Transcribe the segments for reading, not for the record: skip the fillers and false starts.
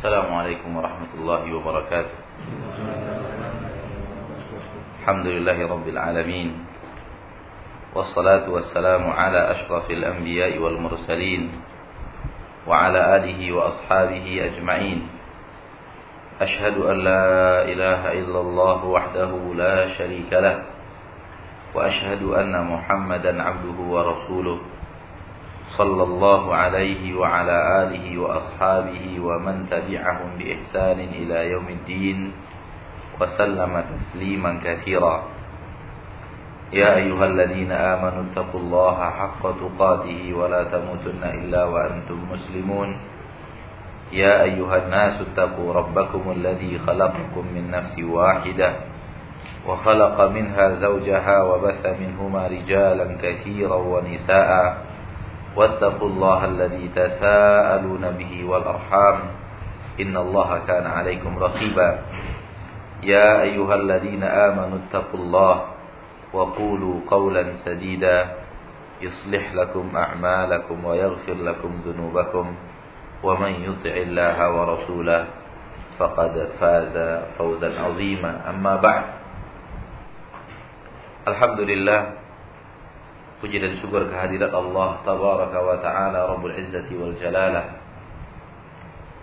السلام عليكم ورحمة الله وبركاته. الحمد لله رب العالمين، والصلاة والسلام على أشرف الأنبياء والمرسلين وعلى آله وأصحابه أجمعين. أشهد أن لا إله إلا الله وحده لا شريك له، وأشهد أن محمدا عبده ورسوله صلى الله عليه وعلى آله وأصحابه ومن تبعهم بإحسان إلى يوم الدين وسلم تسليما كثيرا. يا أيها الذين آمنوا اتقوا الله حق تقاته ولا تموتن إلا وأنتم مسلمون. يا أيها الناس اتقوا ربكم الذي خلقكم من نفس واحدة وخلق منها زوجها وبث منهما رجالا كثيرا ونساء، واتقوا الله الذي تساءلون به والأرحام إن الله كان عليكم رقيبا. يا أيها الذين آمنوا اتقوا الله وقولوا قولا سديدا يصلح لكم أعمالكم ويغفر لكم ذنوبكم، ومن يطع الله ورسوله فقد فاز فوزا عظيما. أما بعد، الحمد لله. Puji dan syukur kehadirat Allah Tabaraka wa Ta'ala Rabbul Izzati wal Jalalah,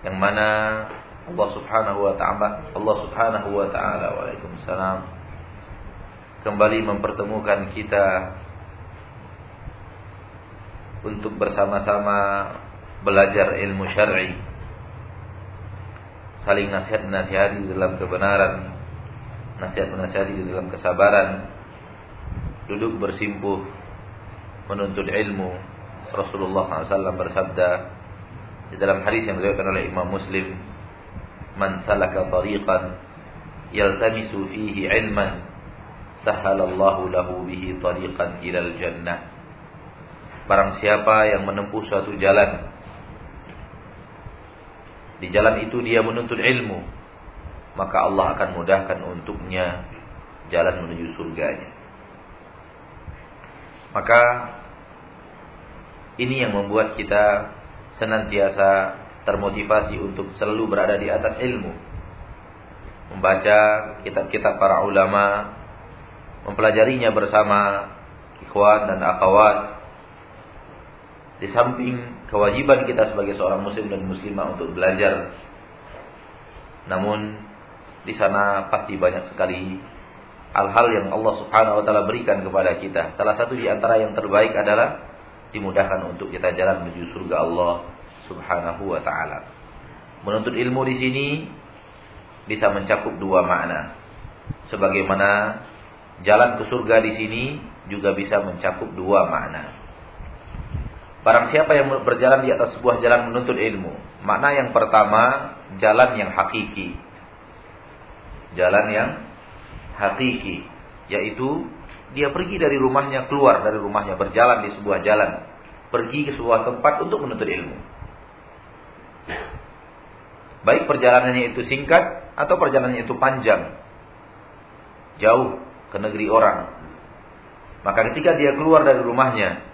yang mana Allah subhanahu wa ta'ala waalaikumsalam kembali mempertemukan kita untuk bersama-sama belajar ilmu syar'i, saling nasihat-nasihati dalam kebenaran, nasihat-nasihati dalam kesabaran, duduk bersimpuh menuntut ilmu. Rasulullah SAW bersabda di dalam hadis yang diriwayatkan oleh Imam Muslim, "Man salaka tariqan yaltamisu fihi ilman, sahalallahu lahu bihi tariqan ilal jannah." Barang siapa yang menempuh suatu jalan, di jalan itu dia menuntut ilmu, maka Allah akan mudahkan untuknya jalan menuju surganya. Maka ini yang membuat kita senantiasa termotivasi untuk selalu berada di atas ilmu, membaca kitab-kitab para ulama, mempelajarinya bersama ikhwan dan akhwat. Di samping kewajiban kita sebagai seorang muslim dan muslimah untuk belajar, namun di sana pasti banyak sekali hal-hal yang Allah Subhanahu wa Ta'ala berikan kepada kita. Salah satu di antara yang terbaik adalah dimudahkan untuk kita jalan menuju surga Allah Subhanahu wa Ta'ala. Menuntut ilmu di sini bisa mencakup dua makna. Sebagaimana jalan ke surga di sini juga bisa mencakup dua makna. Barang siapa yang berjalan di atas sebuah jalan menuntut ilmu, makna yang pertama, jalan yang hakiki. Jalan yang hakiki, yaitu dia pergi dari rumahnya, keluar dari rumahnya, berjalan di sebuah jalan, pergi ke sebuah tempat untuk menuntut ilmu. Baik perjalanannya itu singkat atau perjalanannya itu panjang, jauh ke negeri orang. Maka ketika dia keluar dari rumahnya,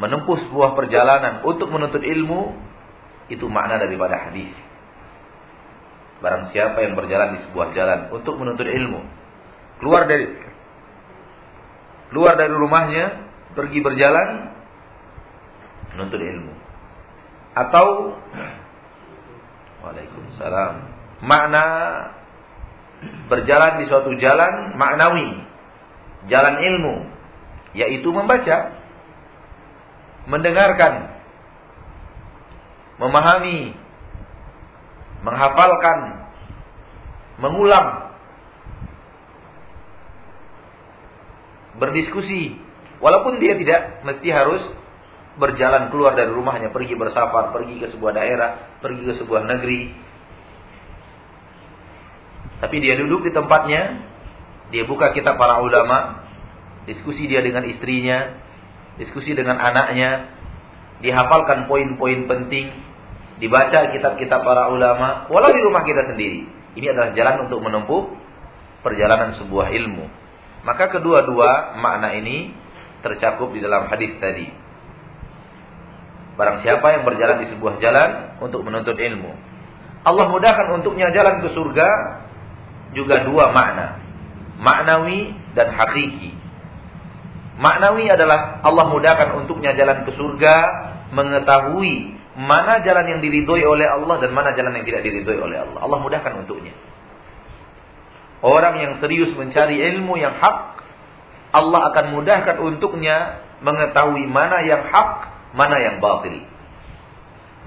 menempuh sebuah perjalanan untuk menuntut ilmu, itu makna daripada hadis. Barang siapa yang berjalan di sebuah jalan untuk menuntut ilmu, keluar dari rumahnya, pergi berjalan menuntut ilmu. Atau waalaikumsalam, makna berjalan di suatu jalan maknawi, jalan ilmu, yaitu membaca, mendengarkan, memahami, menghafalkan, mengulang, berdiskusi. Walaupun dia tidak mesti harus berjalan keluar dari rumahnya, pergi bersafar, pergi ke sebuah daerah, pergi ke sebuah negeri, tapi dia duduk di tempatnya, dia buka kitab para ulama, diskusi dia dengan istrinya, diskusi dengan anaknya, dihafalkan poin-poin penting, dibaca kitab-kitab para ulama, walau di rumah kita sendiri. Ini adalah jalan untuk menempuh perjalanan sebuah ilmu. Maka kedua-dua makna ini tercakup di dalam hadis tadi. Barang siapa yang berjalan di sebuah jalan untuk menuntut ilmu, Allah mudahkan untuknya jalan ke surga juga dua makna, maknawi dan hakiki. Maknawi adalah Allah mudahkan untuknya jalan ke surga, mengetahui mana jalan yang diridhoi oleh Allah dan mana jalan yang tidak diridhoi oleh Allah. Allah mudahkan untuknya. Orang yang serius mencari ilmu yang hak, Allah akan mudahkan untuknya mengetahui mana yang hak, mana yang batil,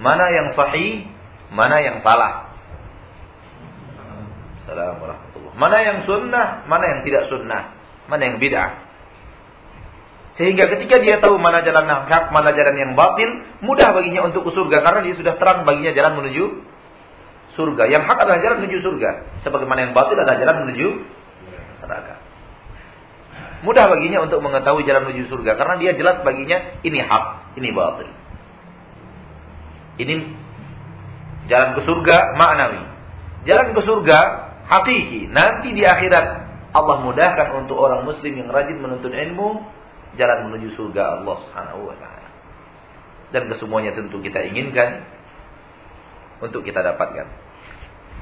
mana yang sahih, mana yang salah. Assalamualaikum warahmatullahi wabarakatuh. Mana yang sunnah, mana yang tidak sunnah, mana yang bid'ah. Sehingga ketika dia tahu mana jalan yang hak, mana jalan yang batil, mudah baginya untuk ke surga, karena dia sudah terang baginya jalan menuju surga. Yang hak adalah jalan menuju surga, sebagaimana yang batil adalah jalan menuju neraka. Mudah baginya untuk mengetahui jalan menuju surga, karena dia jelas baginya ini hak, ini batil. Ini jalan ke surga maknawi. Jalan ke surga hakiki. Nanti di akhirat Allah mudahkan untuk orang muslim yang rajin menuntut ilmu jalan menuju surga Allah Subhanahu wa taala. Dan kesemuanya tentu kita inginkan untuk kita dapatkan.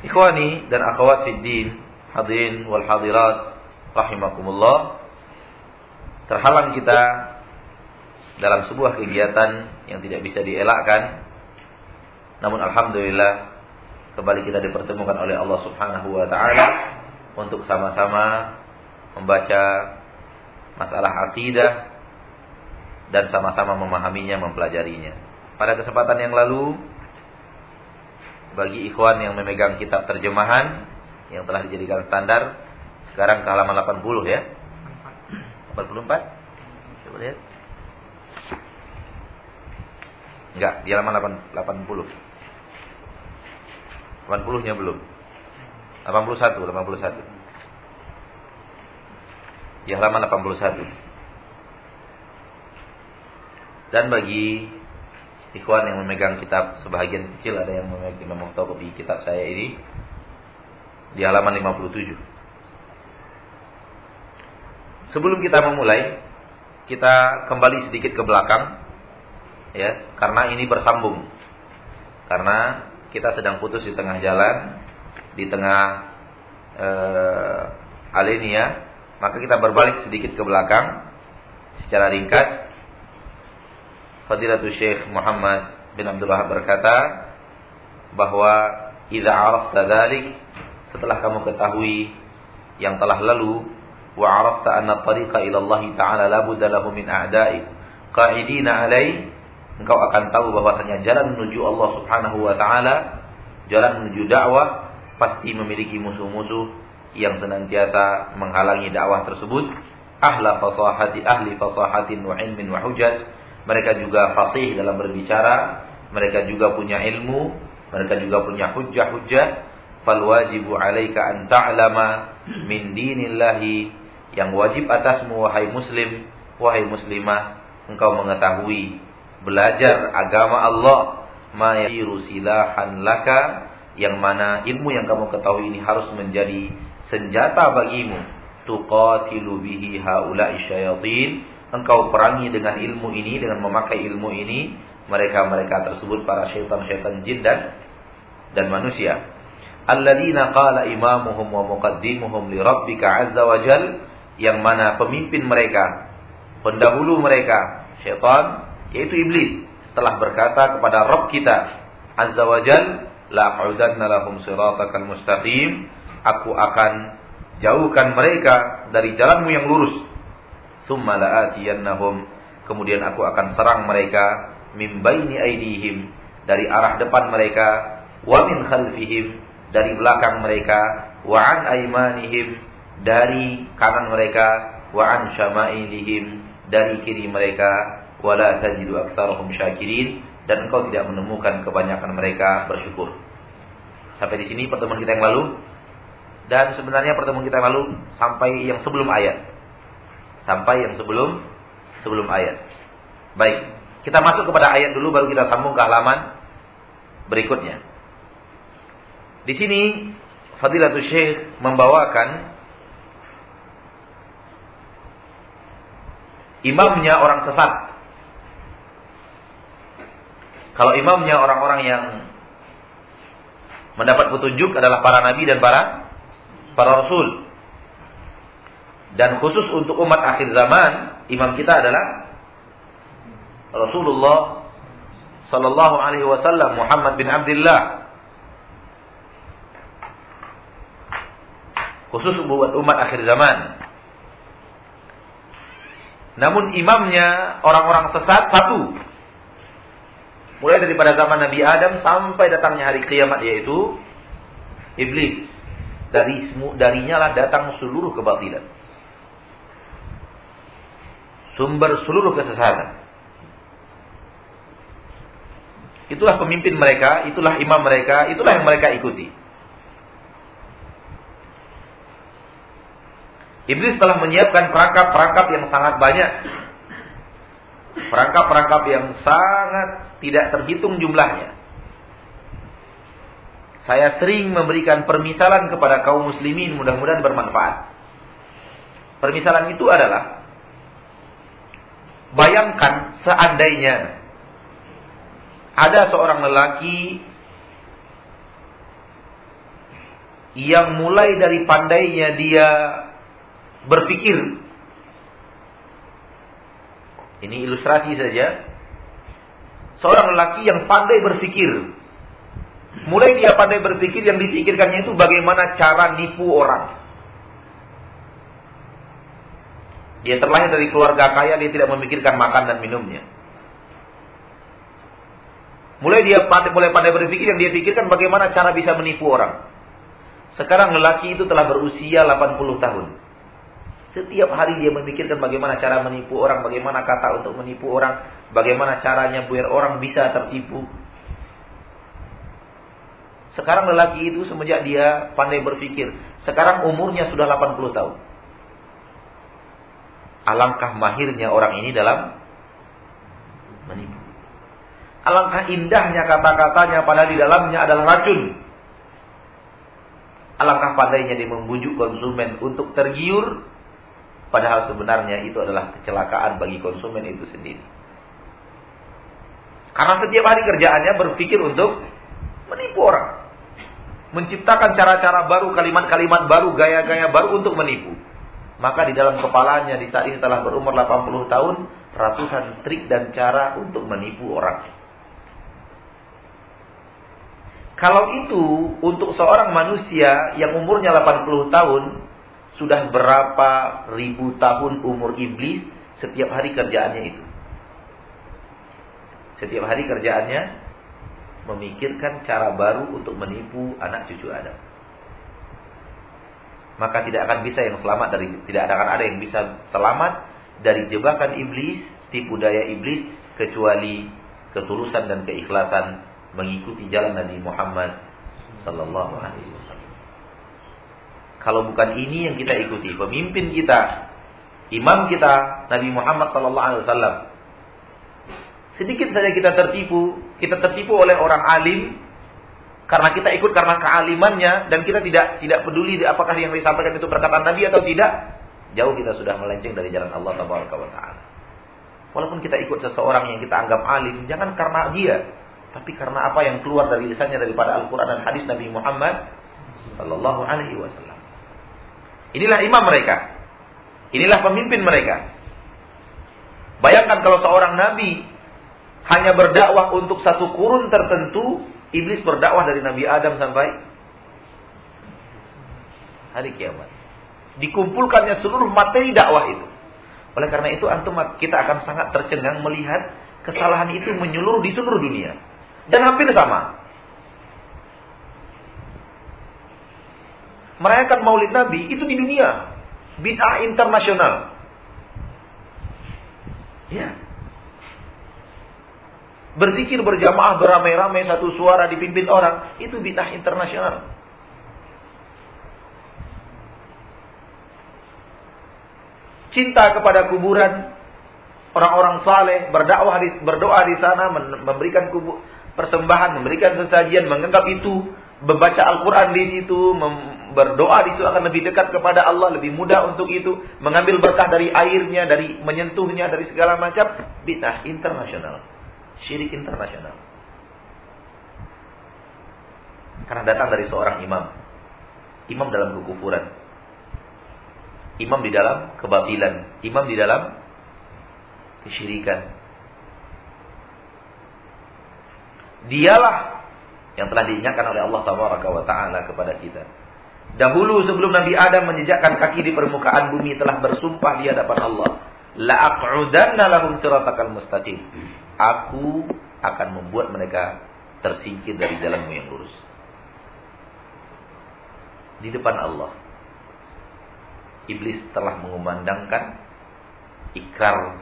Ikhwani dan akhwat fid din, hadirin wal hadirat rahimakumullah. Terhalang kita dalam sebuah kegiatan yang tidak bisa dielakkan. Namun alhamdulillah kembali kita dipertemukan oleh Allah Subhanahu wa taala untuk sama-sama membaca masalah akidah dan sama-sama memahaminya, mempelajarinya. Pada kesempatan yang lalu, bagi ikhwan yang memegang kitab terjemahan yang telah dijadikan standar, sekarang ke halaman 80 ya. 84. Coba lihat. Enggak, di halaman 80. 80-nya belum. 81. Di halaman 81. Dan bagi ikhwan yang memegang kitab, sebagian kecil ada yang memegang fotokopi kitab saya ini, di halaman 57. Sebelum kita memulai, kita kembali sedikit ke belakang ya, karena ini bersambung. Karena kita sedang putus di tengah jalan, di tengah alenia, maka kita berbalik sedikit ke belakang secara ringkas. Fadilatul Syekh Muhammad bin Abdul Wahab berkata bahwa idza arafta dzalik, setelah kamu ketahui yang telah lalu, wa arafta anna tariqa ila Allah taala la budda lahu min a'da'i qa'idina alaihi, engkau akan tahu bahwasanya jalan menuju Allah Subhanahu wa taala, jalan menuju dakwah pasti memiliki musuh-musuh yang senantiasa menghalangi dakwah tersebut. Ahli fasahatin wa ilmin wa hujaj, mereka juga fasih dalam berbicara, mereka juga punya ilmu, mereka juga punya hujjah-hujjah. Fal wajibu 'alaika an ta'lama min dinillahi, yang wajib atasmu wahai muslim, wahai muslimah, engkau mengetahui, belajar agama Allah, mayiru silahan laka, yang mana ilmu yang kamu ketahui ini harus menjadi senjata bagimu. Tuqatilu bihi haula'i syayatin, engkau perangi dengan ilmu ini, dengan memakai ilmu ini mereka-mereka tersebut, para syaitan-syaitan jin dan manusia. Alladzina qala imamuhum wa muqaddimuhum li rabbika 'azza wa jal, yang mana pemimpin mereka, pendahulu mereka syaitan, yaitu iblis, telah berkata kepada Rabb kita Azza wa Jal, la'udanna lahum siratakal mustaqim, aku akan jauhkan mereka dari jalanmu yang lurus. Tsumma la'atiyannahum, kemudian aku akan serang mereka, min baini aidihim, dari arah depan mereka, wa min khalfihim, dari belakang mereka, wa an aymanihim, dari kanan mereka, wa an syama'ilihim, dari kiri mereka. Wala tajidu aktsarahum syakirin, dan engkau tidak menemukan kebanyakan mereka bersyukur. Sampai di sini pertemuan kita yang lalu, dan sebenarnya pertemuan kita yang lalu sampai yang sebelum ayat. Sampai yang sebelum ayat. Baik, kita masuk kepada ayat dulu, baru kita sambung ke halaman berikutnya. Di sini Fadilatul Syekh membawakan imamnya orang sesat. Kalau imamnya orang-orang yang mendapat petunjuk adalah para nabi dan para rasul. Dan khusus untuk umat akhir zaman, imam kita adalah Rasulullah sallallahu alaihi wasallam, Muhammad bin Abdullah. Khusus buat umat akhir zaman. Namun imamnya orang-orang sesat satu. Mulai daripada zaman Nabi Adam sampai datangnya hari kiamat, yaitu iblis. Darinya lah datang seluruh kebatilan. Sumber seluruh kesesatan. Itulah pemimpin mereka, itulah imam mereka, itulah yang mereka ikuti. Iblis telah menyiapkan perangkap-perangkap yang sangat banyak. Perangkap-perangkap yang sangat tidak terhitung jumlahnya. Saya sering memberikan permisalan kepada kaum muslimin, mudah-mudahan bermanfaat. Permisalan itu adalah, bayangkan seandainya ada seorang lelaki yang mulai dari pandainya dia berpikir. Ini ilustrasi saja. Seorang lelaki yang pandai berpikir. Mulai dia pandai berpikir, yang dipikirkannya itu bagaimana cara nipu orang. Dia terlahir dari keluarga kaya, dia tidak memikirkan makan dan minumnya. Mulai dia pandai berpikir, yang dia pikirkan bagaimana cara bisa menipu orang. Sekarang lelaki itu telah berusia 80 tahun. Setiap hari dia memikirkan bagaimana cara menipu orang, bagaimana kata untuk menipu orang, bagaimana caranya biar orang bisa tertipu. Sekarang lelaki itu semenjak dia pandai berpikir, sekarang umurnya sudah 80 tahun. Alangkah mahirnya orang ini dalam menipu. Alangkah indahnya kata-katanya, padahal di dalamnya adalah racun. Alangkah pandainya dia membujuk konsumen untuk tergiur, padahal sebenarnya itu adalah kecelakaan bagi konsumen itu sendiri. Karena setiap hari kerjaannya berpikir untuk menipu orang. Menciptakan cara-cara baru, kalimat-kalimat baru, gaya-gaya baru untuk menipu. Maka di dalam kepalanya di saat ini telah berumur 80 tahun, ratusan trik dan cara untuk menipu orang. Kalau itu untuk seorang manusia yang umurnya 80 tahun, sudah berapa ribu tahun umur iblis, setiap hari kerjaannya itu. Setiap hari kerjaannya memikirkan cara baru untuk menipu anak cucu Adam. Maka tidak akan ada yang bisa selamat dari jebakan iblis, tipu daya iblis, kecuali ketulusan dan keikhlasan mengikuti jalan Nabi Muhammad sallallahu alaihi wasallam. Kalau bukan ini yang kita ikuti, pemimpin kita, imam kita Nabi Muhammad sallallahu alaihi wasallam. Sedikit saja kita tertipu oleh orang alim. Karena kita ikut karena kealimannya, dan kita tidak peduli apakah yang disampaikan itu perkataan Nabi atau tidak, jauh kita sudah melenceng dari jalan Allah Taala. Walaupun kita ikut seseorang yang kita anggap alim, jangan karena dia, tapi karena apa yang keluar dari lisannya daripada Al-Quran dan hadis Nabi Muhammad Sallallahu Alaihi Wasallam. Inilah imam mereka, inilah pemimpin mereka. Bayangkan kalau seorang Nabi hanya berdakwah untuk satu kurun tertentu. Iblis berdakwah dari Nabi Adam sampai hari kiamat. Dikumpulkannya seluruh materi dakwah itu. Oleh karena itu antum, kita akan sangat tercengang melihat kesalahan itu menyeluruh di seluruh dunia. Dan hampir sama. Merayakan Maulid Nabi itu di dunia. Bid'ah internasional. Ya. Berzikir berjamaah beramai-ramai satu suara dipimpin orang, itu bid'ah internasional. Cinta kepada kuburan, orang-orang saleh berdakwah, berdoa di sana, memberikan persembahan, memberikan sesajian, menganggap itu, membaca Al-Quran di situ, berdoa di situ akan lebih dekat kepada Allah, lebih mudah untuk itu, mengambil berkah dari airnya, dari menyentuhnya, dari segala macam, bid'ah internasional. Syirik internasional. Karena datang dari seorang imam. Imam dalam kekufuran, imam di dalam kebatilan, imam di dalam kesyirikan. Dialah yang telah diingatkan oleh Allah Tabaraka wa Ta'ala kepada kita. Dahulu sebelum Nabi Adam menjejakkan kaki di permukaan bumi, telah bersumpah di hadapan Allah, la'aq'udanna lahum siratakal mustaqim, aku akan membuat mereka tersingkir dari jalanmu yang lurus. Di depan Allah, Iblis telah mengumandangkan ikrar,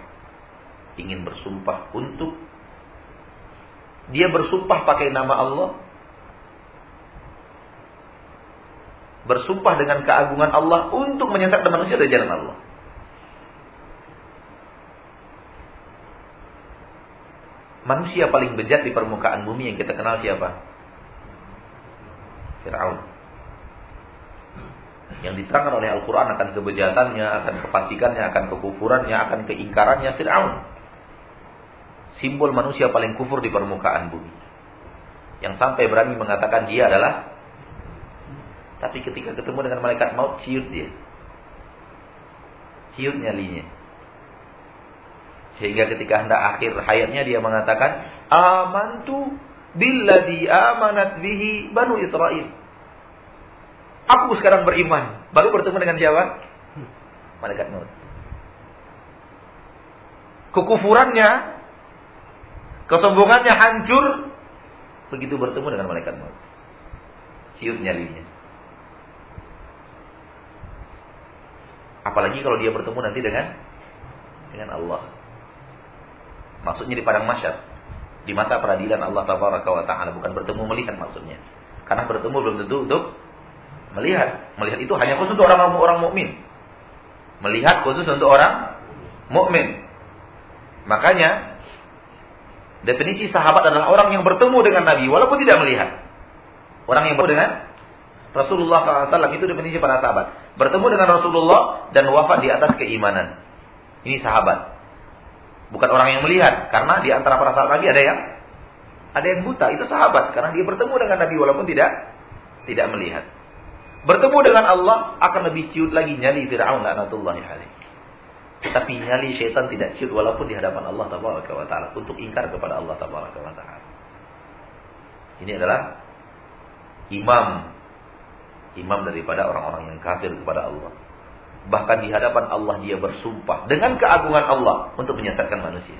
ingin bersumpah untuk, dia bersumpah pakai nama Allah, bersumpah dengan keagungan Allah untuk menyesatkan manusia dari jalan Allah. Manusia paling bejat di permukaan bumi yang kita kenal siapa? Fir'aun. Yang diterangkan oleh Al-Quran akan kebejatannya, akan kefasikannya, akan kekufurannya, akan keingkarannya. Fir'aun, simbol manusia paling kufur di permukaan bumi, yang sampai berani mengatakan dia adalah. Tapi ketika ketemu dengan malaikat maut, ciut dia, ciut nyalinya. Sehingga ketika hendak akhir hayatnya dia mengatakan, amantu billadhi amanat bihi Banu Israil, aku sekarang beriman. Baru bertemu dengan siapa? Malaikat maut. Kekufurannya, kesombongannya hancur begitu bertemu dengan malaikat maut. Ciut nyalinya. Apalagi kalau dia bertemu nanti dengan Allah. Maksudnya di padang mahsyar, di mata peradilan Allah Tabaraka wa Ta'ala, bukan bertemu melihat maksudnya. Karena bertemu belum tentu untuk melihat itu hanya khusus untuk orang mukmin. Melihat khusus untuk orang mukmin. Makanya definisi sahabat adalah orang yang bertemu dengan Nabi walaupun tidak melihat. Orang yang bertemu dengan Rasulullah SAW, itu definisi para sahabat. Bertemu dengan Rasulullah dan wafat di atas keimanan. Ini sahabat. Bukan orang yang melihat, karena di antara para sahabat lagi ada yang buta, itu sahabat karena dia bertemu dengan Nabi walaupun tidak melihat. Bertemu dengan Allah akan lebih ciut lagi nyali Fir'aun laknatullahi alaihi. Tapi nyali syaitan tidak ciut walaupun di hadapan Allah Tabaraka wa Ta'ala untuk ingkar kepada Allah Tabaraka wa Ta'ala. Ini adalah imam daripada orang-orang yang kafir kepada Allah. Bahkan di hadapan Allah dia bersumpah dengan keagungan Allah untuk menyesatkan manusia.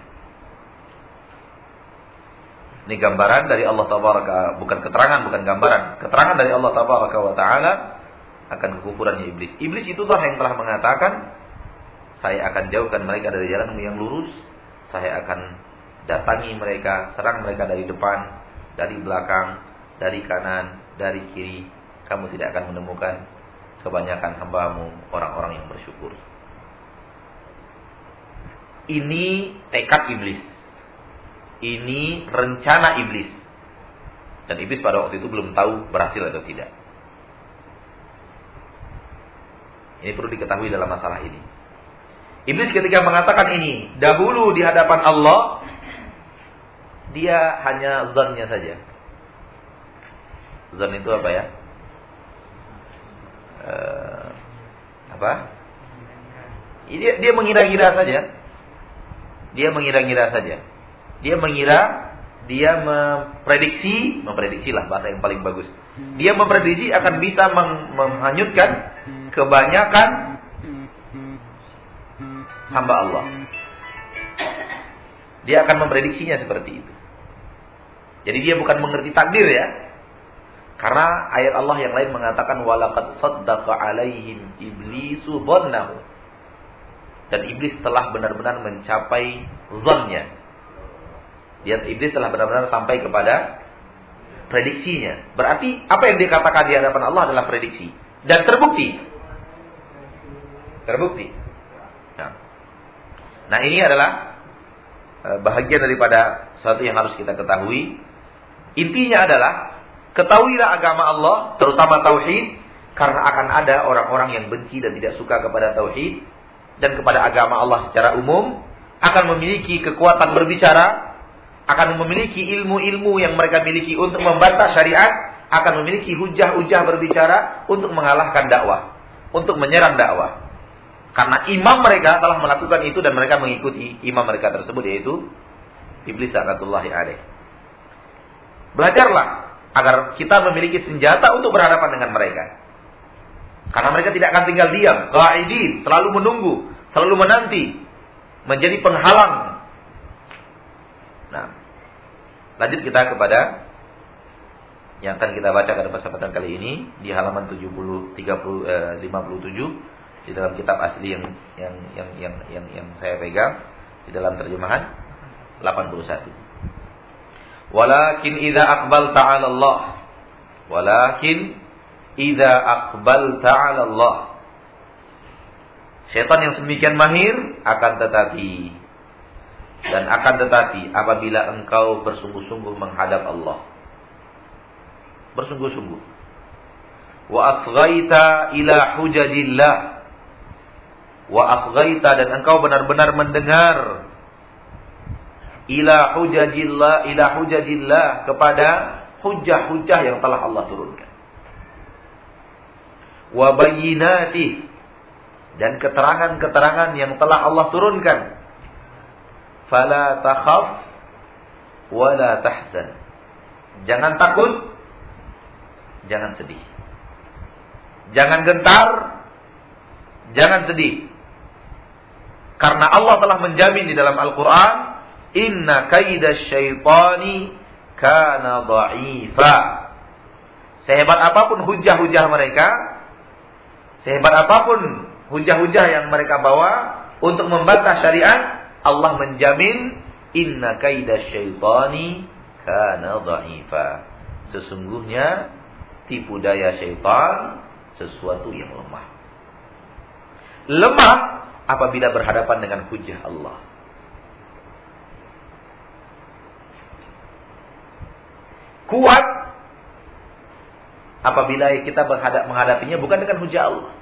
Ini gambaran dari Allah Tabaraka, keterangan dari Allah Tabaraka wa Ta'ala akan kekufurannya iblis. Iblis itulah yang telah mengatakan, saya akan jauhkan mereka dari jalan yang lurus, saya akan datangi mereka, serang mereka dari depan, dari belakang, dari kanan, dari kiri, kamu tidak akan menemukan kebanyakan hambamu orang-orang yang bersyukur. Ini tekad iblis, ini rencana iblis. Dan iblis pada waktu itu belum tahu berhasil atau tidak. Ini perlu diketahui dalam masalah ini. Iblis ketika mengatakan ini, dahulu di hadapan Allah, dia hanya zannya saja. Zan itu apa ya? Dia mengira-ngira saja. Dia memprediksilah bahasa yang paling bagus. Dia memprediksi akan bisa menghanyutkan kebanyakan hamba Allah. Dia akan memprediksinya seperti itu. Jadi dia bukan mengerti takdir ya. Karena ayat Allah yang lain mengatakan walaqad saddaqa alaihim iblisu dhannahu. Dan iblis telah benar-benar mencapai zannya. Iblis telah benar-benar sampai kepada prediksinya. Berarti apa yang dia katakan di hadapan Allah adalah prediksi. Dan terbukti. Nah ini adalah bahagian daripada satu yang harus kita ketahui. Intinya adalah, ketahuilah agama Allah, terutama tauhid, karena akan ada orang-orang yang benci dan tidak suka kepada tauhid dan kepada agama Allah secara umum, akan memiliki kekuatan berbicara, akan memiliki ilmu-ilmu yang mereka miliki untuk membantah syariat akan memiliki hujah-hujah berbicara untuk mengalahkan dakwah, untuk menyerang dakwah. Karena imam mereka telah melakukan itu dan mereka mengikuti imam mereka tersebut, yaitu Iblis laknatullahi alaih. Belajarlah agar kita memiliki senjata untuk berhadapan dengan mereka. Karena mereka tidak akan tinggal diam, qa'idin, selalu menunggu, selalu menanti, menjadi penghalang. Nah, lanjut kita kepada yang akan kita baca pada kesempatan kali ini di halaman 57 di dalam kitab asli yang saya pegang di dalam terjemahan 81. Walakin idza aqbalta 'ala Allah, walakin idza aqbalta 'ala Allah. Setan yang semikian mahir, akan tetapi, dan akan tetapi apabila engkau bersungguh-sungguh menghadap Allah, bersungguh-sungguh, wa asghaita ila hujajillah, wa asghaita, dan engkau benar-benar mendengar, ila hujajillah, ila hujajillah, kepada hujah-hujah yang telah Allah turunkan, wa bayyinati, dan keterangan-keterangan yang telah Allah turunkan, fala takhaf wala tahzan, jangan takut, jangan sedih, jangan gentar, jangan sedih, karena Allah telah menjamin di dalam Al-Quran, inna kaidash syaitani kana dha'ifa. Sehebat apapun hujah-hujah mereka, sehebat apapun hujah-hujah yang mereka bawa untuk membantah syariat, Allah menjamin, inna kaidash syaitani kana dha'ifa, sesungguhnya tipu daya syaitan sesuatu yang lemah. Lemah apabila berhadapan dengan hujah Allah. Kuat apabila kita menghadapinya bukan dengan hujah Allah.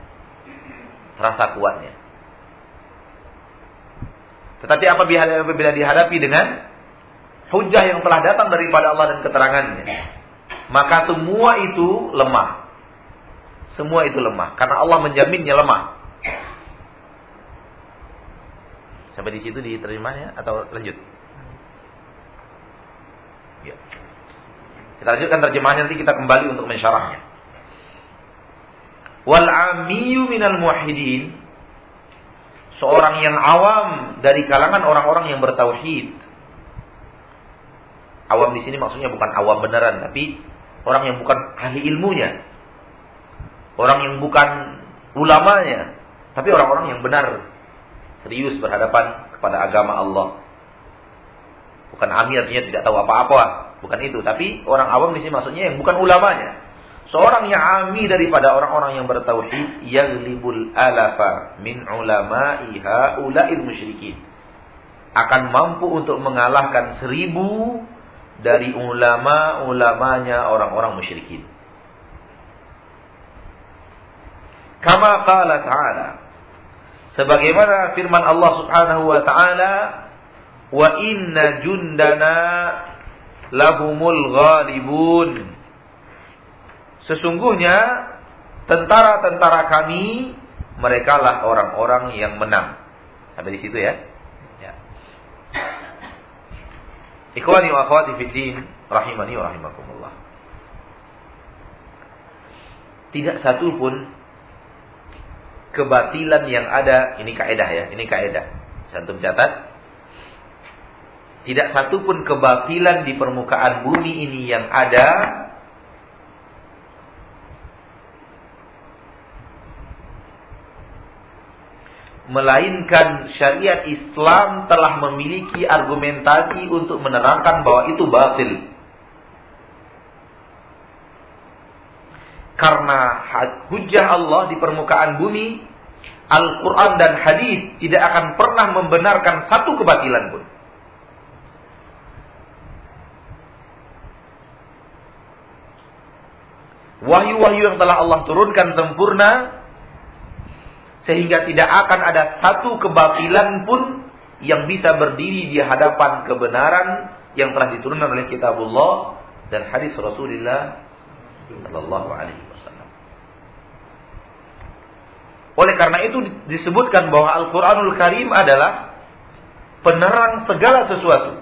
Terasa kuatnya. Tetapi apabila dihadapi dengan hujah yang telah datang daripada Allah dan keterangannya, maka semua itu lemah. Semua itu lemah. Karena Allah menjaminnya lemah. Sampai di situ diterimanya atau lanjut? Ya. Kita lanjutkan terjemahannya, nanti kita kembali untuk mensyarahnya. Wal 'amiyyu minal muwahhidin, seorang yang awam dari kalangan orang-orang yang bertauhid. Awam di sini maksudnya bukan awam beneran, tapi orang yang bukan ahli ilmunya, orang yang bukan ulamanya, tapi orang-orang yang benar, serius berhadapan kepada agama Allah. Bukan amir, artinya tidak tahu apa-apa, bukan itu. Tapi orang awam di sini maksudnya yang bukan ulamanya. Seorang yang ami daripada orang-orang yang bertauhid, yaglibul alafa min ulama'i ha'ula'il musyrikin, akan mampu untuk mengalahkan 1000 dari ulama-ulamanya orang-orang musyrikin. Kama qala ta'ala, sebagaimana firman Allah Subhanahu wa ta'ala, wa inna jundana lahumul ghalibun, sesungguhnya tentara-tentara kami, merekalah orang-orang yang menang. Sampai di situ ya. Ikhwani wa akhwati fid din, rahimani wa rahimakumullah. Tidak satu pun kebatilan yang ada, ini kaidah ya, ini kaidah. Santum catat. Tidak satu pun kebatilan di permukaan bumi ini yang ada melainkan syariat Islam telah memiliki argumentasi untuk menerangkan bahwa itu batil. Karena hujah Allah di permukaan bumi, Al-Quran dan hadis tidak akan pernah membenarkan satu kebatilan pun. Wahyu-wahyu yang telah Allah turunkan sempurna, sehingga tidak akan ada satu kebatilan pun yang bisa berdiri di hadapan kebenaran yang telah diturunkan oleh kitabullah dan hadis Rasulullah sallallahu alaihi wasallam. Oleh karena itu disebutkan bahwa Al-Qur'anul Karim adalah penerang segala sesuatu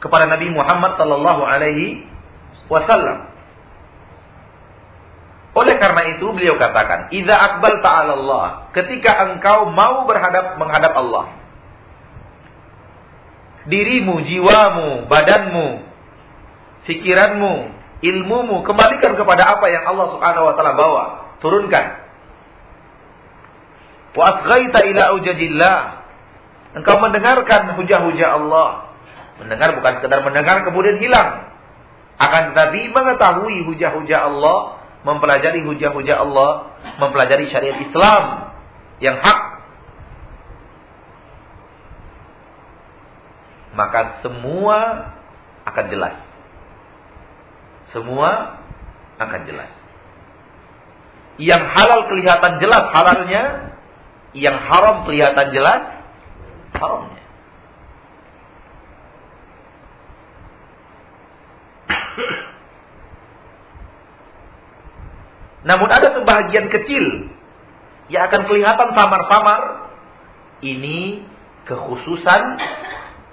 kepada Nabi Muhammad sallallahu alaihi wasallam. Oleh karena itu beliau katakan, "Idza aqbalta 'ala Allah," ketika engkau mau menghadap Allah. Dirimu, jiwamu, badanmu, pikiranmu, ilmumu, kembalikan kepada apa yang Allah Subhanahu wa taala bawa, turunkan. Wa asghaita ila ujadillah. Engkau mendengarkan hujah-hujah Allah. Mendengar bukan sekedar mendengar kemudian hilang. Akan tetapi mengetahui hujah-hujah Allah, mempelajari hujah-hujah Allah, mempelajari syariat Islam yang hak. Maka semua akan jelas. Semua akan jelas. Yang halal kelihatan jelas halalnya, yang haram kelihatan jelas haramnya. Namun ada sebahagian kecil yang akan kelihatan samar-samar. Ini kekhususan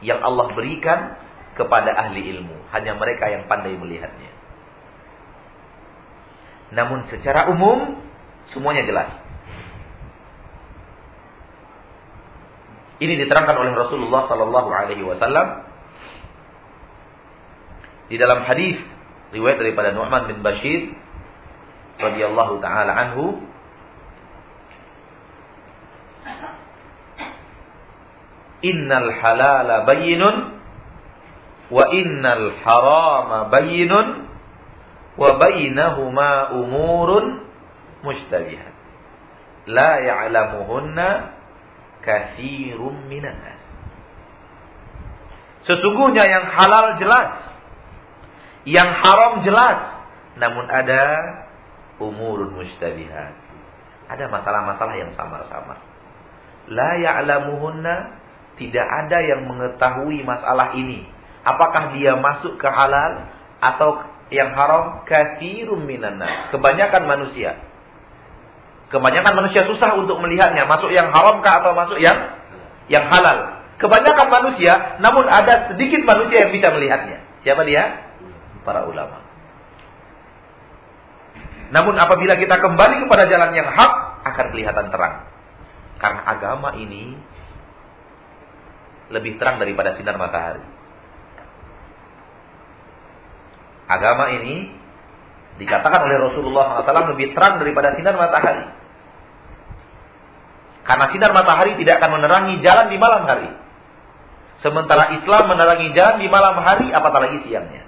yang Allah berikan kepada ahli ilmu. Hanya mereka yang pandai melihatnya. Namun secara umum semuanya jelas. Ini diterangkan oleh Rasulullah sallallahu alaihi wasallam di dalam hadis riwayat daripada Nu'man bin Bashir radhiyallahu taala anhu. Innal halala bayyinun wa innal harama bayyinun wa bainahuma umurun mushtabihat la ya'lamuhunna katsirun minan nas. Sesungguhnya yang halal jelas, yang haram jelas, namun ada umurun mushtabihat. Ada masalah-masalah yang samar-samar. La ya'lamuhunna, tidak ada yang mengetahui masalah ini. Apakah dia masuk ke halal atau yang haram? Katsirun minan nas, kebanyakan manusia. Kebanyakan manusia susah untuk melihatnya, masuk yang haram kah atau masuk yang halal. Kebanyakan manusia, namun ada sedikit manusia yang bisa melihatnya. Siapa dia? Para ulama. Namun apabila kita kembali kepada jalan yang hak, akan kelihatan terang. Karena agama ini lebih terang daripada sinar matahari. Agama ini dikatakan oleh Rasulullah SAW lebih terang daripada sinar matahari. Karena sinar matahari tidak akan menerangi jalan di malam hari. Sementara Islam menerangi jalan di malam hari, apatah lagi siangnya.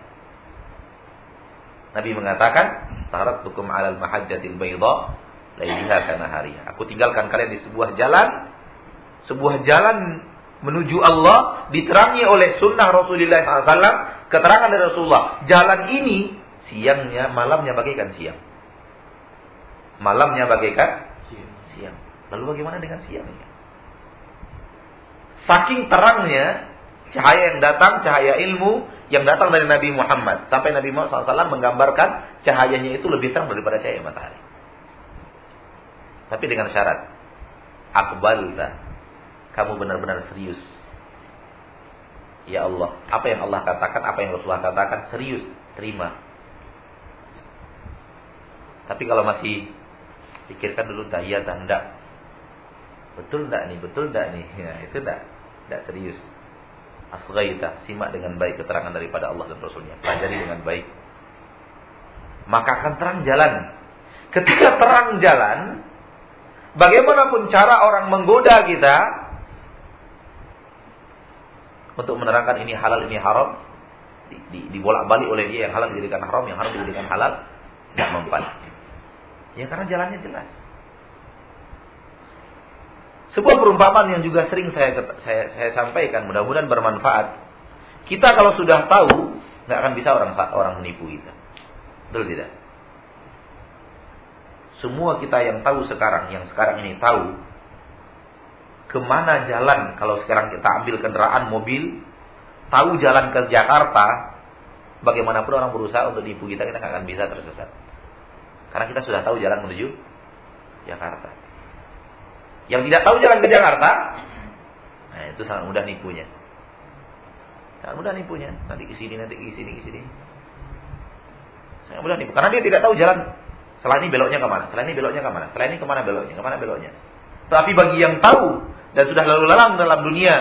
Nabi mengatakan, "Taraktukum 'alal mahajjatil baydha, lailaha kanahariha." Aku tinggalkan kalian di sebuah jalan menuju Allah diterangi oleh sunnah Rasulullah SAW, keterangan dari Rasulullah. Jalan ini siangnya, malamnya bagaikan siang. Malamnya bagaikan siang. Lalu bagaimana dengan siangnya? Saking terangnya cahaya yang datang, cahaya ilmu yang datang dari Nabi Muhammad. Sampai Nabi Muhammad SAW menggambarkan cahayanya itu lebih terang daripada cahaya matahari. Tapi dengan syarat. Aqbalta. Kamu benar-benar serius. Ya Allah. Apa yang Allah katakan, apa yang Rasulullah katakan, serius. Terima. Tapi kalau masih pikirkan dulu, iya tak, enggak. Betul enggak nih, betul enggak nih. Ya, itu enggak serius. Asghaita, simak dengan baik keterangan daripada Allah dan Rasulnya, pelajari dengan baik, maka akan terang jalan. Ketika terang jalan, bagaimanapun cara orang menggoda kita untuk menerangkan ini halal ini haram, dibolak-balik oleh dia, yang halal dijadikan haram, yang haram dijadikan halal, tidak mempan. Ya karena jalannya jelas. Sebuah perumpamaan yang juga sering saya sampaikan, mudah-mudahan bermanfaat. Kita kalau sudah tahu, nggak akan bisa orang menipu kita. Betul tidak? Semua kita yang tahu sekarang, yang sekarang ini tahu kemana jalan. Kalau sekarang kita ambil kendaraan mobil, tahu jalan ke Jakarta, bagaimanapun orang berusaha untuk tipu kita, kita nggak akan bisa tersesat. Karena kita sudah tahu jalan menuju Jakarta. Yang tidak tahu jalan ke Jakarta, nah itu sangat mudah nipunya. Sangat mudah nipunya. Nanti ke sini, nanti ke sini, ke sini. Sangat mudah nipu. Karena dia tidak tahu jalan. Setelah ini beloknya ke mana? Setelah ini beloknya ke mana? Setelah ini ke mana beloknya? Ke mana beloknya? Tapi bagi yang tahu dan sudah lalu lalang dalam dunia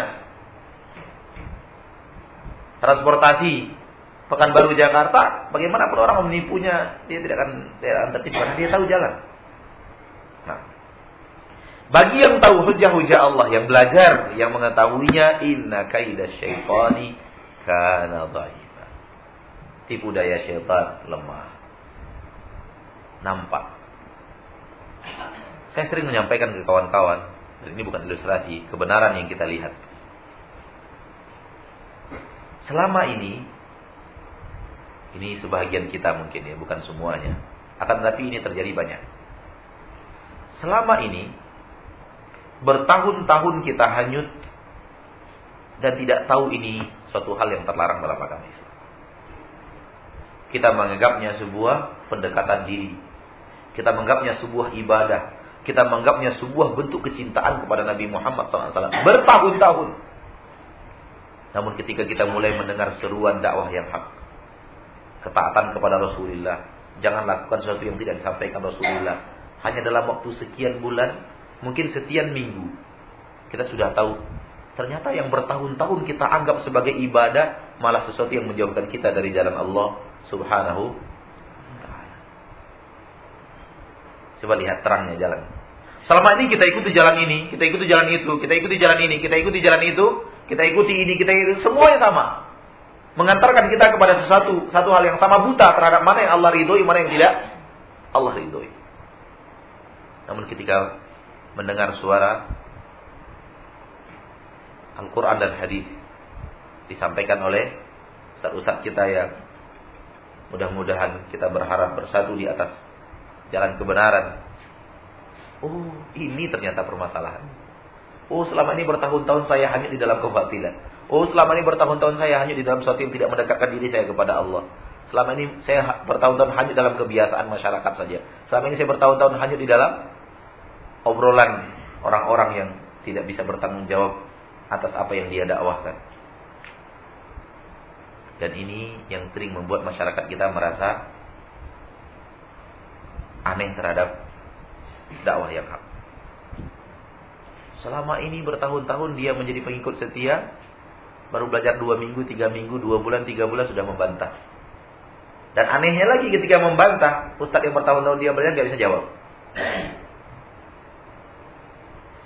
transportasi Pekanbaru Jakarta, bagaimanapun orang menipunya, dia tidak akan tertipu karena dia tahu jalan. Nah, bagi yang tahu hujah-hujah Allah, yang belajar, yang mengetahuinya, inna kaida syaitani kana dhaifa. Tipu daya syaitan lemah. Nampak. Saya sering menyampaikan ke kawan-kawan, ini bukan ilustrasi, kebenaran yang kita lihat. Selama ini sebahagian kita mungkin ya, bukan semuanya. Akan tetapi ini terjadi banyak. Selama ini bertahun-tahun kita hanyut dan tidak tahu ini suatu hal yang terlarang dalam agama Islam. Kita menganggapnya sebuah pendekatan diri. Kita menganggapnya sebuah ibadah. Kita menganggapnya sebuah bentuk kecintaan kepada Nabi Muhammad SAW. Bertahun-tahun. Namun ketika kita mulai mendengar seruan dakwah yang hak, ketaatan kepada Rasulullah, jangan lakukan sesuatu yang tidak disampaikan Rasulullah, hanya dalam waktu sekian bulan, mungkin sekian minggu, kita sudah tahu. Ternyata yang bertahun-tahun kita anggap sebagai ibadah malah sesuatu yang menjauhkan kita dari jalan Allah Subhanahu wa ta'ala. Coba lihat terangnya jalan. Selama ini kita ikuti jalan ini, kita ikuti jalan itu, kita ikuti jalan ini, kita ikuti jalan itu, kita ikuti ini, kita ikuti, semuanya sama. Mengantarkan kita kepada sesuatu, satu hal yang sama, buta terhadap mana yang Allah ridhoi, mana yang tidak Allah ridhoi. Namun ketika mendengar suara Al-Quran dan hadis disampaikan oleh ustaz-ustaz kita yang mudah-mudahan kita berharap bersatu di atas jalan kebenaran, oh ini ternyata permasalahan. Oh selama ini bertahun-tahun saya hanyut di dalam kebatilan. Oh selama ini bertahun-tahun saya hanyut di dalam sesuatu yang tidak mendekatkan diri saya kepada Allah. Selama ini saya bertahun-tahun hanyut dalam kebiasaan masyarakat saja. Selama ini saya bertahun-tahun hanyut di dalam obrolan orang-orang yang tidak bisa bertanggung jawab atas apa yang dia dakwahkan. Dan ini yang sering membuat masyarakat kita merasa aneh terhadap dakwah yang hak. Selama ini bertahun-tahun dia menjadi pengikut setia, baru belajar 2 minggu, 3 minggu, 2 bulan, 3 bulan sudah membantah. Dan anehnya lagi ketika membantah, ustaz yang bertahun-tahun dia belajar gak bisa jawab.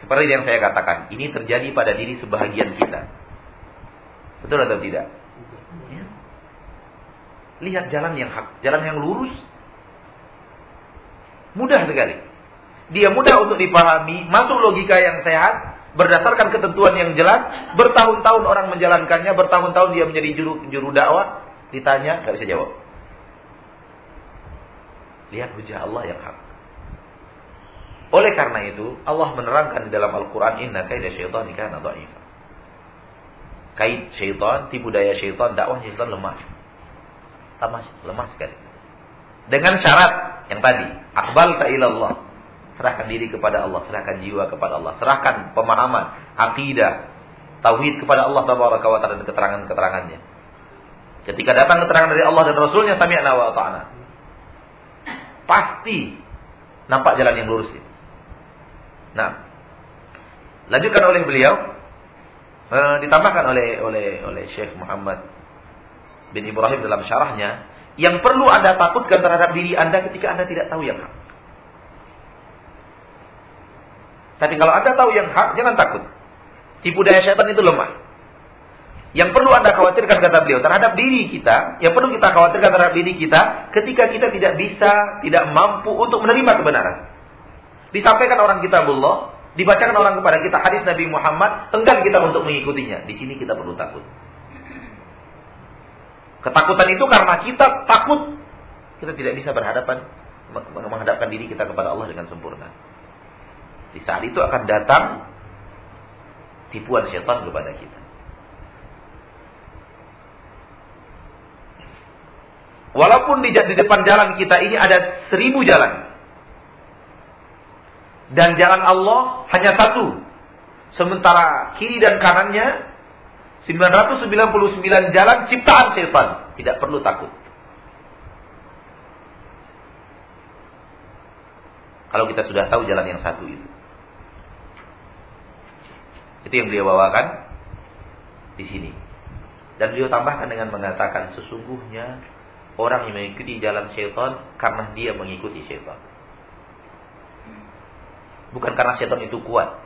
Seperti yang saya katakan, ini terjadi pada diri sebahagian kita. Betul atau tidak? Ya. Lihat jalan yang hak, jalan yang lurus. Mudah sekali. Dia mudah untuk dipahami, masuk logika yang sehat, berdasarkan ketentuan yang jelas. Bertahun-tahun orang menjalankannya, bertahun-tahun dia menjadi juru dakwah, ditanya gak bisa jawab. Lihat hujah Allah yang hak. Oleh karena itu Allah menerangkan dalam Al-Quran, inna kaida syaitani kana dhaifa. Kait syaitan, tipu daya syaitan, dakwah syaitan lemah sekali. Dengan syarat yang tadi, aqbal ta ilallah, serahkan diri kepada Allah, serahkan jiwa kepada Allah, serahkan pemahaman, akidah, tauhid kepada Allah Tabaraka wa Ta'ala dan keterangan-keterangannya. Ketika datang keterangan dari Allah dan Rasulnya, sami'na wa ta'ana, pasti nampak jalan yang lurus. Nah, lanjutkan oleh beliau, ditambahkan oleh Syekh Muhammad bin Ibrahim dalam syarahnya, yang perlu Anda takutkan terhadap diri Anda ketika Anda tidak tahu yang hak. Tapi kalau Anda tahu yang hak, jangan takut. Tipu daya syaitan itu lemah. Yang perlu Anda khawatirkan, kata beliau, terhadap diri kita, yang perlu kita khawatirkan terhadap diri kita, ketika kita tidak bisa, tidak mampu untuk menerima kebenaran. Disampaikan orang kitabullah, dibacakan orang kepada kita hadis Nabi Muhammad, enggan kita untuk mengikutinya. Di sini kita perlu takut. Ketakutan itu karena kita takut kita tidak bisa menghadapkan diri kita kepada Allah dengan sempurna. Di saat itu akan datang tipuan syaitan kepada kita. Walaupun di depan jalan kita ini ada 1000 jalan. Dan jalan Allah hanya satu. Sementara kiri dan kanannya 999 jalan ciptaan syaitan. Tidak perlu takut. Kalau kita sudah tahu jalan yang satu itu. Itu yang beliau bawakan di sini. Dan beliau tambahkan dengan mengatakan sesungguhnya orang yang mengikuti jalan syaitan karena dia mengikuti syaitan. Bukan karena syaitan itu kuat.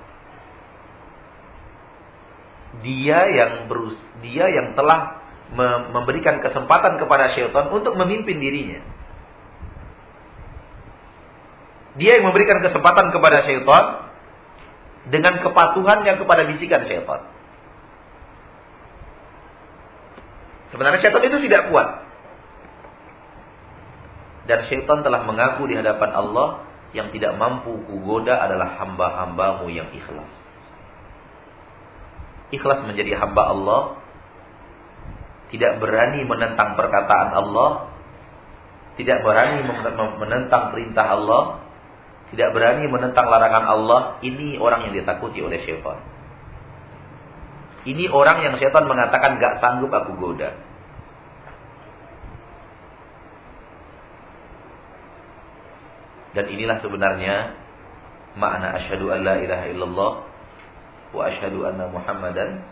Dia yang telah memberikan kesempatan kepada syaitan untuk memimpin dirinya. Dia yang memberikan kesempatan kepada syaitan dengan kepatuhannya kepada bisikan syaitan. Sebenarnya syaitan itu tidak kuat. Dan syaitan telah mengaku di hadapan Allah, yang tidak mampu kugoda adalah hamba-hambamu yang ikhlas. Ikhlas menjadi hamba Allah, tidak berani menentang perkataan Allah, tidak berani menentang perintah Allah, tidak berani menentang larangan Allah. Ini orang yang ditakuti oleh syaitan. Ini orang yang syaitan mengatakan gak sanggup aku goda. Dan inilah sebenarnya makna asyhadu an la ilaha illallah wa asyhadu anna Muhammadan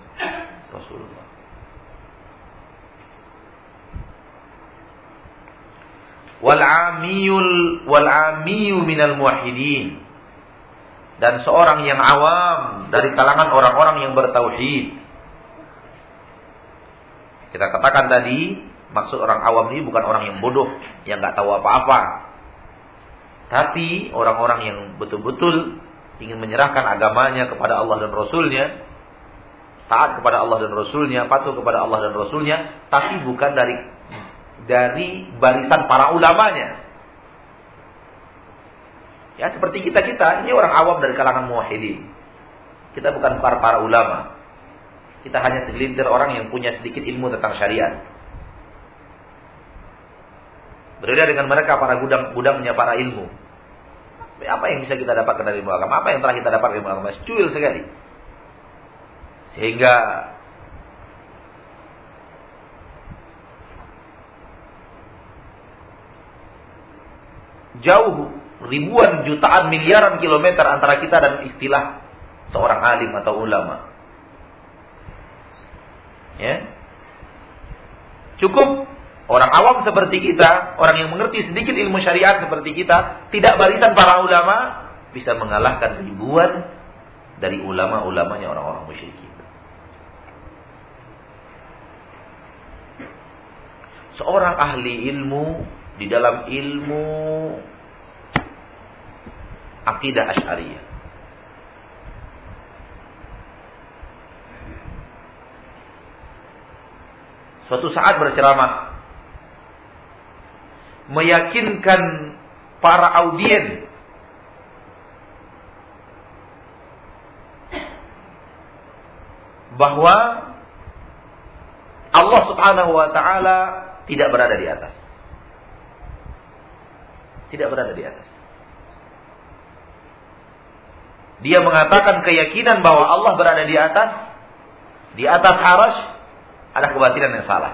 Rasulullah. Wal amiyul minal muwahhidin, dan seorang yang awam dari kalangan orang-orang yang bertauhid. Kita katakan tadi maksud orang awam ini bukan orang yang bodoh, yang nggak tahu apa-apa, tapi orang-orang yang betul-betul ingin menyerahkan agamanya kepada Allah dan Rasulnya, taat kepada Allah dan Rasulnya, patuh kepada Allah dan Rasulnya, tapi bukan dari barisan para ulamanya. Ya, seperti kita ini orang awam dari kalangan muwahhidin. Kita bukan para ulama. Kita hanya segelintir orang yang punya sedikit ilmu tentang syariat. Berbeda dengan mereka para gudang-gudangnya para ilmu. Apa yang bisa kita dapatkan dari ilmu agama? Apa yang telah kita dapatkan dari ilmu agama? Cuil sekali. Sehingga jauh ribuan jutaan miliaran kilometer antara kita dan istilah seorang alim atau ulama. Ya. Cukup orang awam seperti kita, orang yang mengerti sedikit ilmu syariat seperti kita, tidak barisan para ulama, bisa mengalahkan ribuan dari ulama-ulamanya orang-orang musyrikin. Seorang ahli ilmu di dalam ilmu akidah Asy'ariyah. Suatu saat berceramah meyakinkan para audiens bahwa Allah Subhanahu wa taala tidak berada di atas. Tidak berada di atas. Dia mengatakan keyakinan bahwa Allah berada di atas arasy adalah kebatilan yang salah.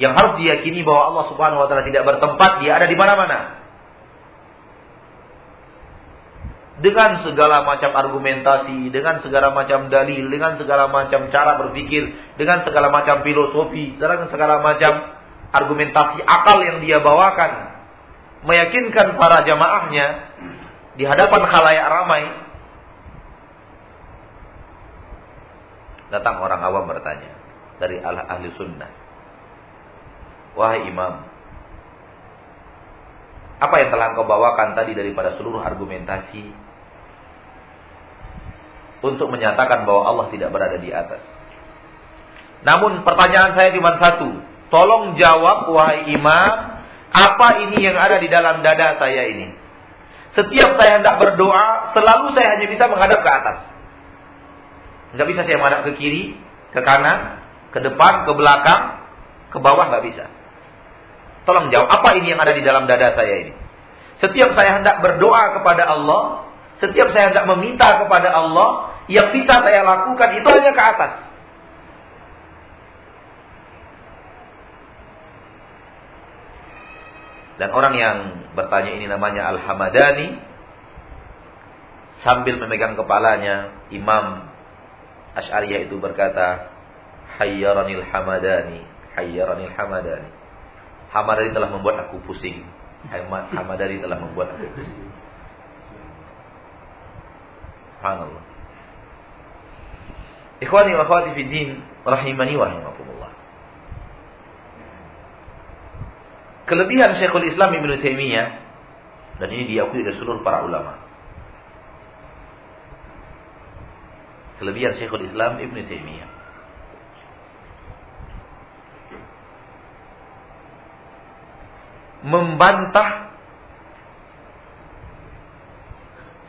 Yang harus diyakini bahwa Allah Subhanahu wa taala tidak bertempat, dia ada di mana-mana. Dengan segala macam argumentasi, dengan segala macam dalil, dengan segala macam cara berpikir, dengan segala macam filosofi, dengan segala macam argumentasi akal yang dia bawakan, meyakinkan para jamaahnya di hadapan khalayak ramai. Datang orang awam bertanya dari ahli sunnah, wahai imam, apa yang telah engkau bawakan tadi daripada seluruh argumentasi untuk menyatakan bahwa Allah tidak berada di atas? Namun pertanyaan saya cuma satu. Tolong jawab wahai imam, apa ini yang ada di dalam dada saya ini? Setiap saya hendak berdoa, selalu saya hanya bisa menghadap ke atas. Nggak bisa saya menghadap ke kiri, ke kanan, ke depan, ke belakang, ke bawah, nggak bisa. Tolong jawab, apa ini yang ada di dalam dada saya ini? Setiap saya hendak berdoa kepada Allah, setiap saya hendak meminta kepada Allah, yang bisa saya lakukan itu hanya ke atas. Dan orang yang bertanya ini namanya Al-Hamadani, sambil memegang kepalanya. Imam Asy'ariyah itu berkata, Hayyaranil Hamadani, Hayyaranil Hamadani. Hamadani telah membuat aku pusing. Hamadani telah membuat aku pusing. Subhanallah. Ikhwani wa akhwati fi din, rahimani wa rahimakumullah. Kelebihan Syekhul Islam Ibnu Taimiyah, dan ini diakui oleh seluruh para ulama. Kelebihan Syekhul Islam Ibnu Taimiyah, membantah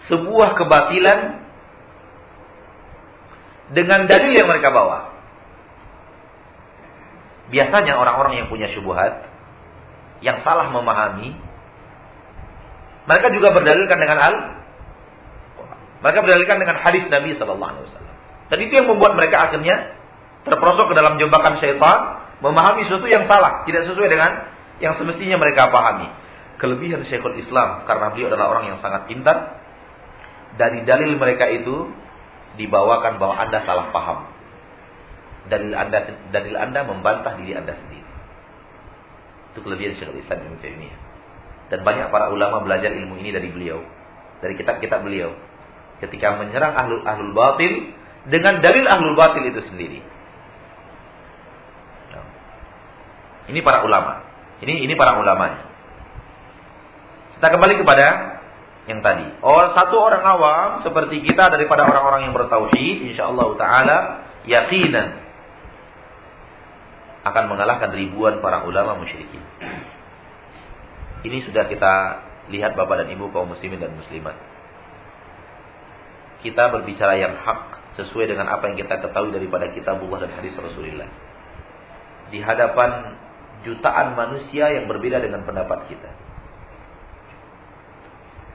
sebuah kebatilan dengan dalil yang mereka bawa. Biasanya orang-orang yang punya syubhat, yang salah memahami, mereka juga berdalilkan dengan mereka berdalilkan dengan hadis Nabi SAW. Dan itu yang membuat mereka akhirnya terperosok ke dalam jebakan syaitan, memahami sesuatu yang salah, tidak sesuai dengan yang semestinya mereka pahami. Kelebihan Syekhul Islam, karena beliau adalah orang yang sangat pintar, dari dalil mereka itu dibawakan bahwa Anda salah paham. Dalil Anda membantah diri Anda sendiri. Itu kelebihan Syekhul Islam Ibnu Taimiyah. Dan banyak para ulama belajar ilmu ini dari beliau, dari kitab-kitab beliau, ketika menyerang ahlul batil dengan dalil ahlul batil itu sendiri. Ini para ulama. Ini para ulamanya. Kita kembali kepada yang tadi. Satu orang awam seperti kita daripada orang-orang yang bertauhid, insyaallah taala yaqinan akan mengalahkan ribuan para ulama musyrikin. Ini sudah kita lihat, Bapak dan Ibu kaum muslimin dan muslimat. Kita berbicara yang hak sesuai dengan apa yang kita ketahui daripada kitabullah dan hadis Rasulullah. Di hadapan jutaan manusia yang berbeda dengan pendapat kita,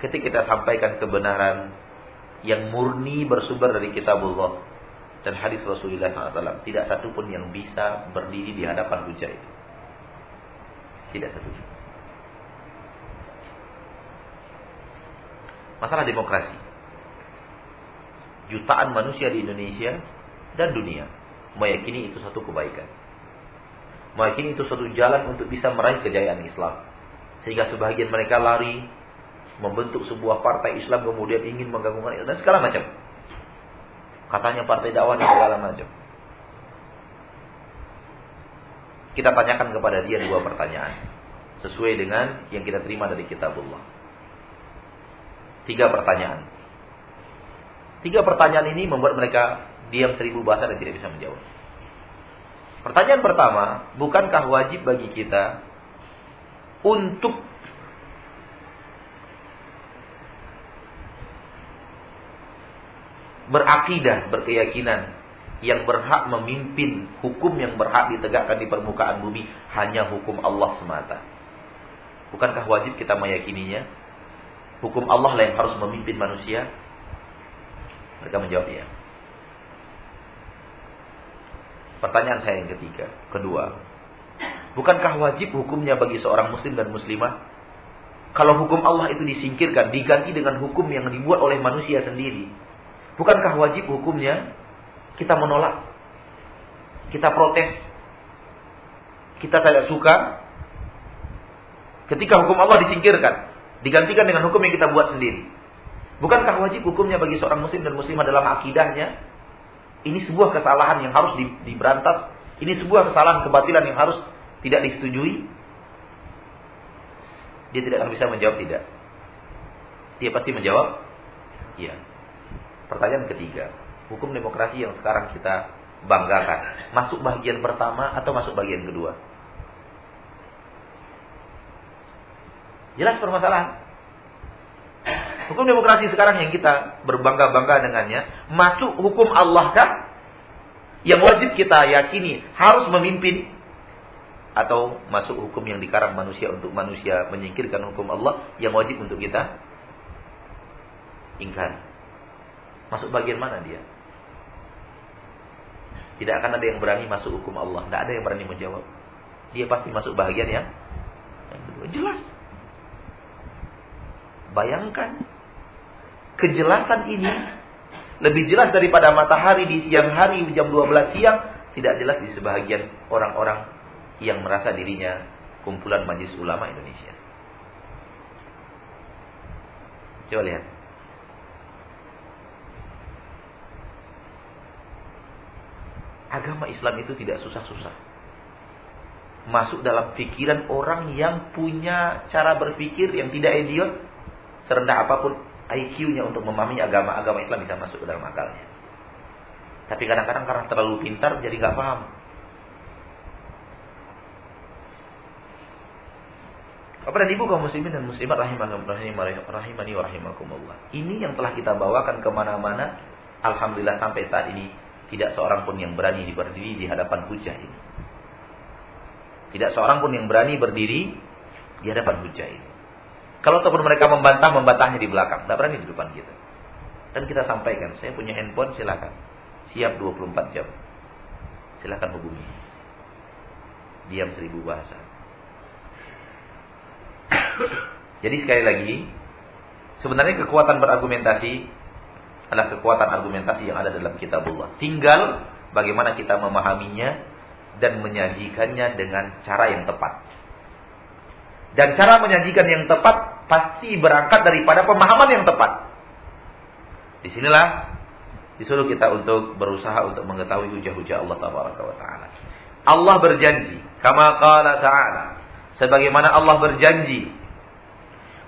ketika kita sampaikan kebenaran yang murni bersumber dari kitabullah dan hadis Rasulullah SAW, tidak satu pun yang bisa berdiri di hadapan hujah itu. Tidak satu pun. Masalah demokrasi, jutaan manusia di Indonesia dan dunia meyakini itu satu kebaikan, meyakini itu suatu jalan untuk bisa meraih kejayaan Islam, sehingga sebahagian mereka lari membentuk sebuah partai Islam, kemudian ingin menggabungkan dan segala macam, katanya partai dakwah dan segala macam. Kita tanyakan kepada dia dua pertanyaan sesuai dengan yang kita terima dari kitabullah. Tiga pertanyaan ini membuat mereka diam seribu bahasa dan tidak bisa menjawab. Pertanyaan pertama, bukankah wajib bagi kita untuk berakidah, berkeyakinan yang berhak memimpin, hukum yang berhak ditegakkan di permukaan bumi hanya hukum Allah semata? Bukankah wajib kita meyakininya? Hukum Allah lah yang harus memimpin manusia? Mereka menjawab ya. Pertanyaan saya yang kedua, bukankah wajib hukumnya bagi seorang muslim dan muslimah, kalau hukum Allah itu disingkirkan, diganti dengan hukum yang dibuat oleh manusia sendiri, bukankah wajib hukumnya kita menolak, kita protes, kita tidak suka ketika hukum Allah disingkirkan, digantikan dengan hukum yang kita buat sendiri? Bukankah wajib hukumnya bagi seorang muslim dan muslimah dalam akidahnya, ini sebuah kesalahan yang harus diberantas, ini sebuah kesalahan kebatilan yang harus tidak disetujui? Dia tidak akan bisa menjawab tidak. Dia pasti menjawab iya. Pertanyaan ketiga, hukum demokrasi yang sekarang kita banggakan, masuk bagian pertama atau masuk bagian kedua? Jelas permasalahan. Hukum demokrasi sekarang yang kita berbangga-bangga dengannya, masuk hukum Allah kah yang wajib kita yakini harus memimpin? atau masuk hukum yang dikarang manusia untuk manusia menyingkirkan hukum Allah yang wajib untuk kita ingkar. Masuk bagian mana dia? Tidak akan ada yang berani masuk hukum Allah. Tidak ada yang berani menjawab. Dia pasti masuk bagian yang kedua. Jelas. Bayangkan kejelasan ini lebih jelas daripada matahari di siang hari jam 12 siang. Tidak jelas di sebahagian orang-orang yang merasa dirinya kumpulan Majelis Ulama Indonesia. Coba lihat. Agama Islam itu tidak susah-susah. Masuk dalam pikiran orang yang punya cara berpikir yang tidak idiot, serendah apapun IQ-nya untuk memahami agama Islam bisa masuk ke dalam akalnya. Tapi kadang-kadang karena terlalu pintar jadi nggak paham. Kepada ibu kaum muslimin dan muslimat rahimani wa rahimakumullah. Ini yang telah kita bawakan kemana-mana. Alhamdulillah sampai saat ini tidak seorang pun yang berani berdiri di hadapan hujah ini. Tidak seorang pun yang berani berdiri di hadapan hujah ini. Kalau ataupun mereka membantahnya di belakang, tidak berani di depan kita. Dan kita sampaikan, saya punya handphone, silakan, siap 24 jam, silakan hubungi. Diam 1000 bahasa. Jadi sekali lagi, sebenarnya kekuatan berargumentasi adalah kekuatan argumentasi yang ada dalam kitabullah. Tinggal bagaimana kita memahaminya dan menyajikannya dengan cara yang tepat. Dan cara menyajikan yang tepat pasti berangkat daripada pemahaman yang tepat. Disinilah disuruh kita untuk berusaha untuk mengetahui hujah-hujah Allah Taala. Allah berjanji, kama qala ta'ala, sebagaimana Allah berjanji,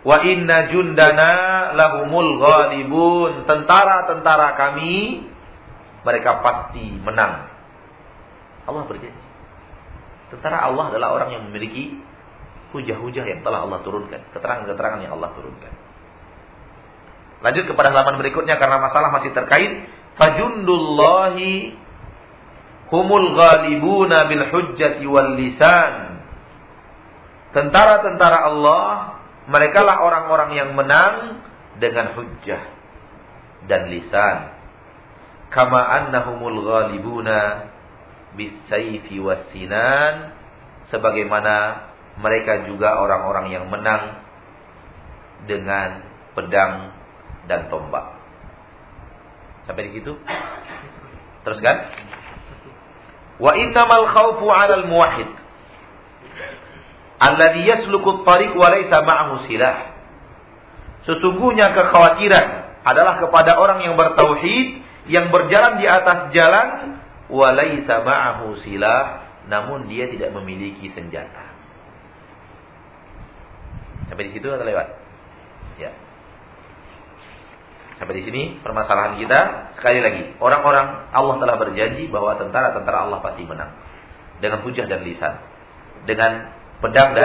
wa inna jundana lahumul ghalibun, tentara-tentara kami mereka pasti menang. Allah berjanji. Tentara Allah adalah orang yang memiliki hujah-hujah yang telah Allah turunkan, keterangan-keterangan yang Allah turunkan. Lanjut kepada halaman berikutnya karena masalah masih terkait fajundullahi humul ghalibuna bil hujjati wal lisan. Tentara-tentara Allah merekalah orang-orang yang menang dengan hujjah dan lisan. Kama annahumul ghalibuna bisayfi wassinan, sebagaimana mereka juga orang-orang yang menang dengan pedang dan tombak. Sampai di situ? Terus kan? Wa innamal khaufu 'alal muwahhid alladhi yasluku at-tariq wa laysa ma'ahu silah. Sesungguhnya kekhawatiran adalah kepada orang yang bertauhid, yang berjalan di atas jalan wa laysa ma'ahu silah, namun dia tidak memiliki senjata. Sampai di situ atau lewat? Ya. Sampai di sini permasalahan kita. Sekali lagi, orang-orang Allah telah berjanji bahwa tentara-tentara Allah pasti menang dengan hujah dan lisan, dengan pedang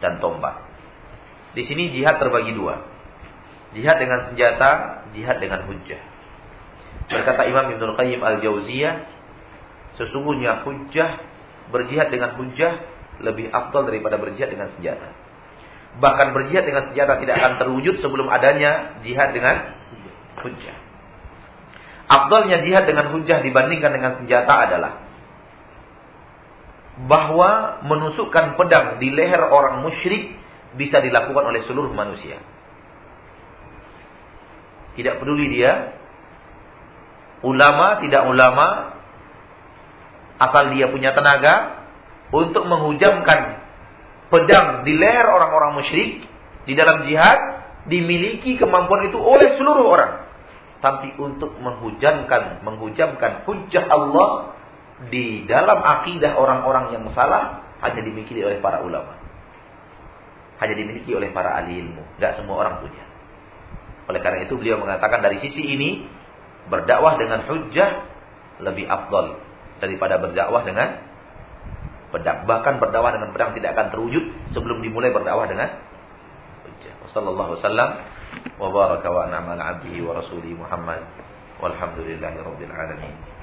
dan tombak. Di sini jihad terbagi dua. Jihad dengan senjata, jihad dengan hujjah. Berkata Imam Ibnul Qayyim Al-Jauziyah, sesungguhnya hujjah, berjihad dengan hujjah lebih afdal daripada berjihad dengan senjata. Bahkan berjihad dengan senjata tidak akan terwujud sebelum adanya jihad dengan hujjah. Afdalnya jihad dengan hujjah dibandingkan dengan senjata adalah bahwa menusukkan pedang di leher orang musyrik bisa dilakukan oleh seluruh manusia. Tidak peduli dia ulama, tidak ulama, asal dia punya tenaga untuk menghujamkan pedang di leher orang-orang musyrik di dalam jihad, dimiliki kemampuan itu oleh seluruh orang. Tapi untuk menghujamkan hujjah Allah di dalam akidah orang-orang yang salah hanya dimiliki oleh para ulama, hanya dimiliki oleh para ahli ilmu. Gak semua orang punya. Oleh karena itu beliau mengatakan dari sisi ini berdakwah dengan hujjah lebih afdal daripada berdakwah dengan pedang. Bahkan berdakwah dengan pedang tidak akan terwujud sebelum dimulai berdakwah dengan hujjah. Wassallallahu wasallam wa baraka wa an'ama ala abdihi wa rasulih Muhammad walhamdulillahi rabbil alamin.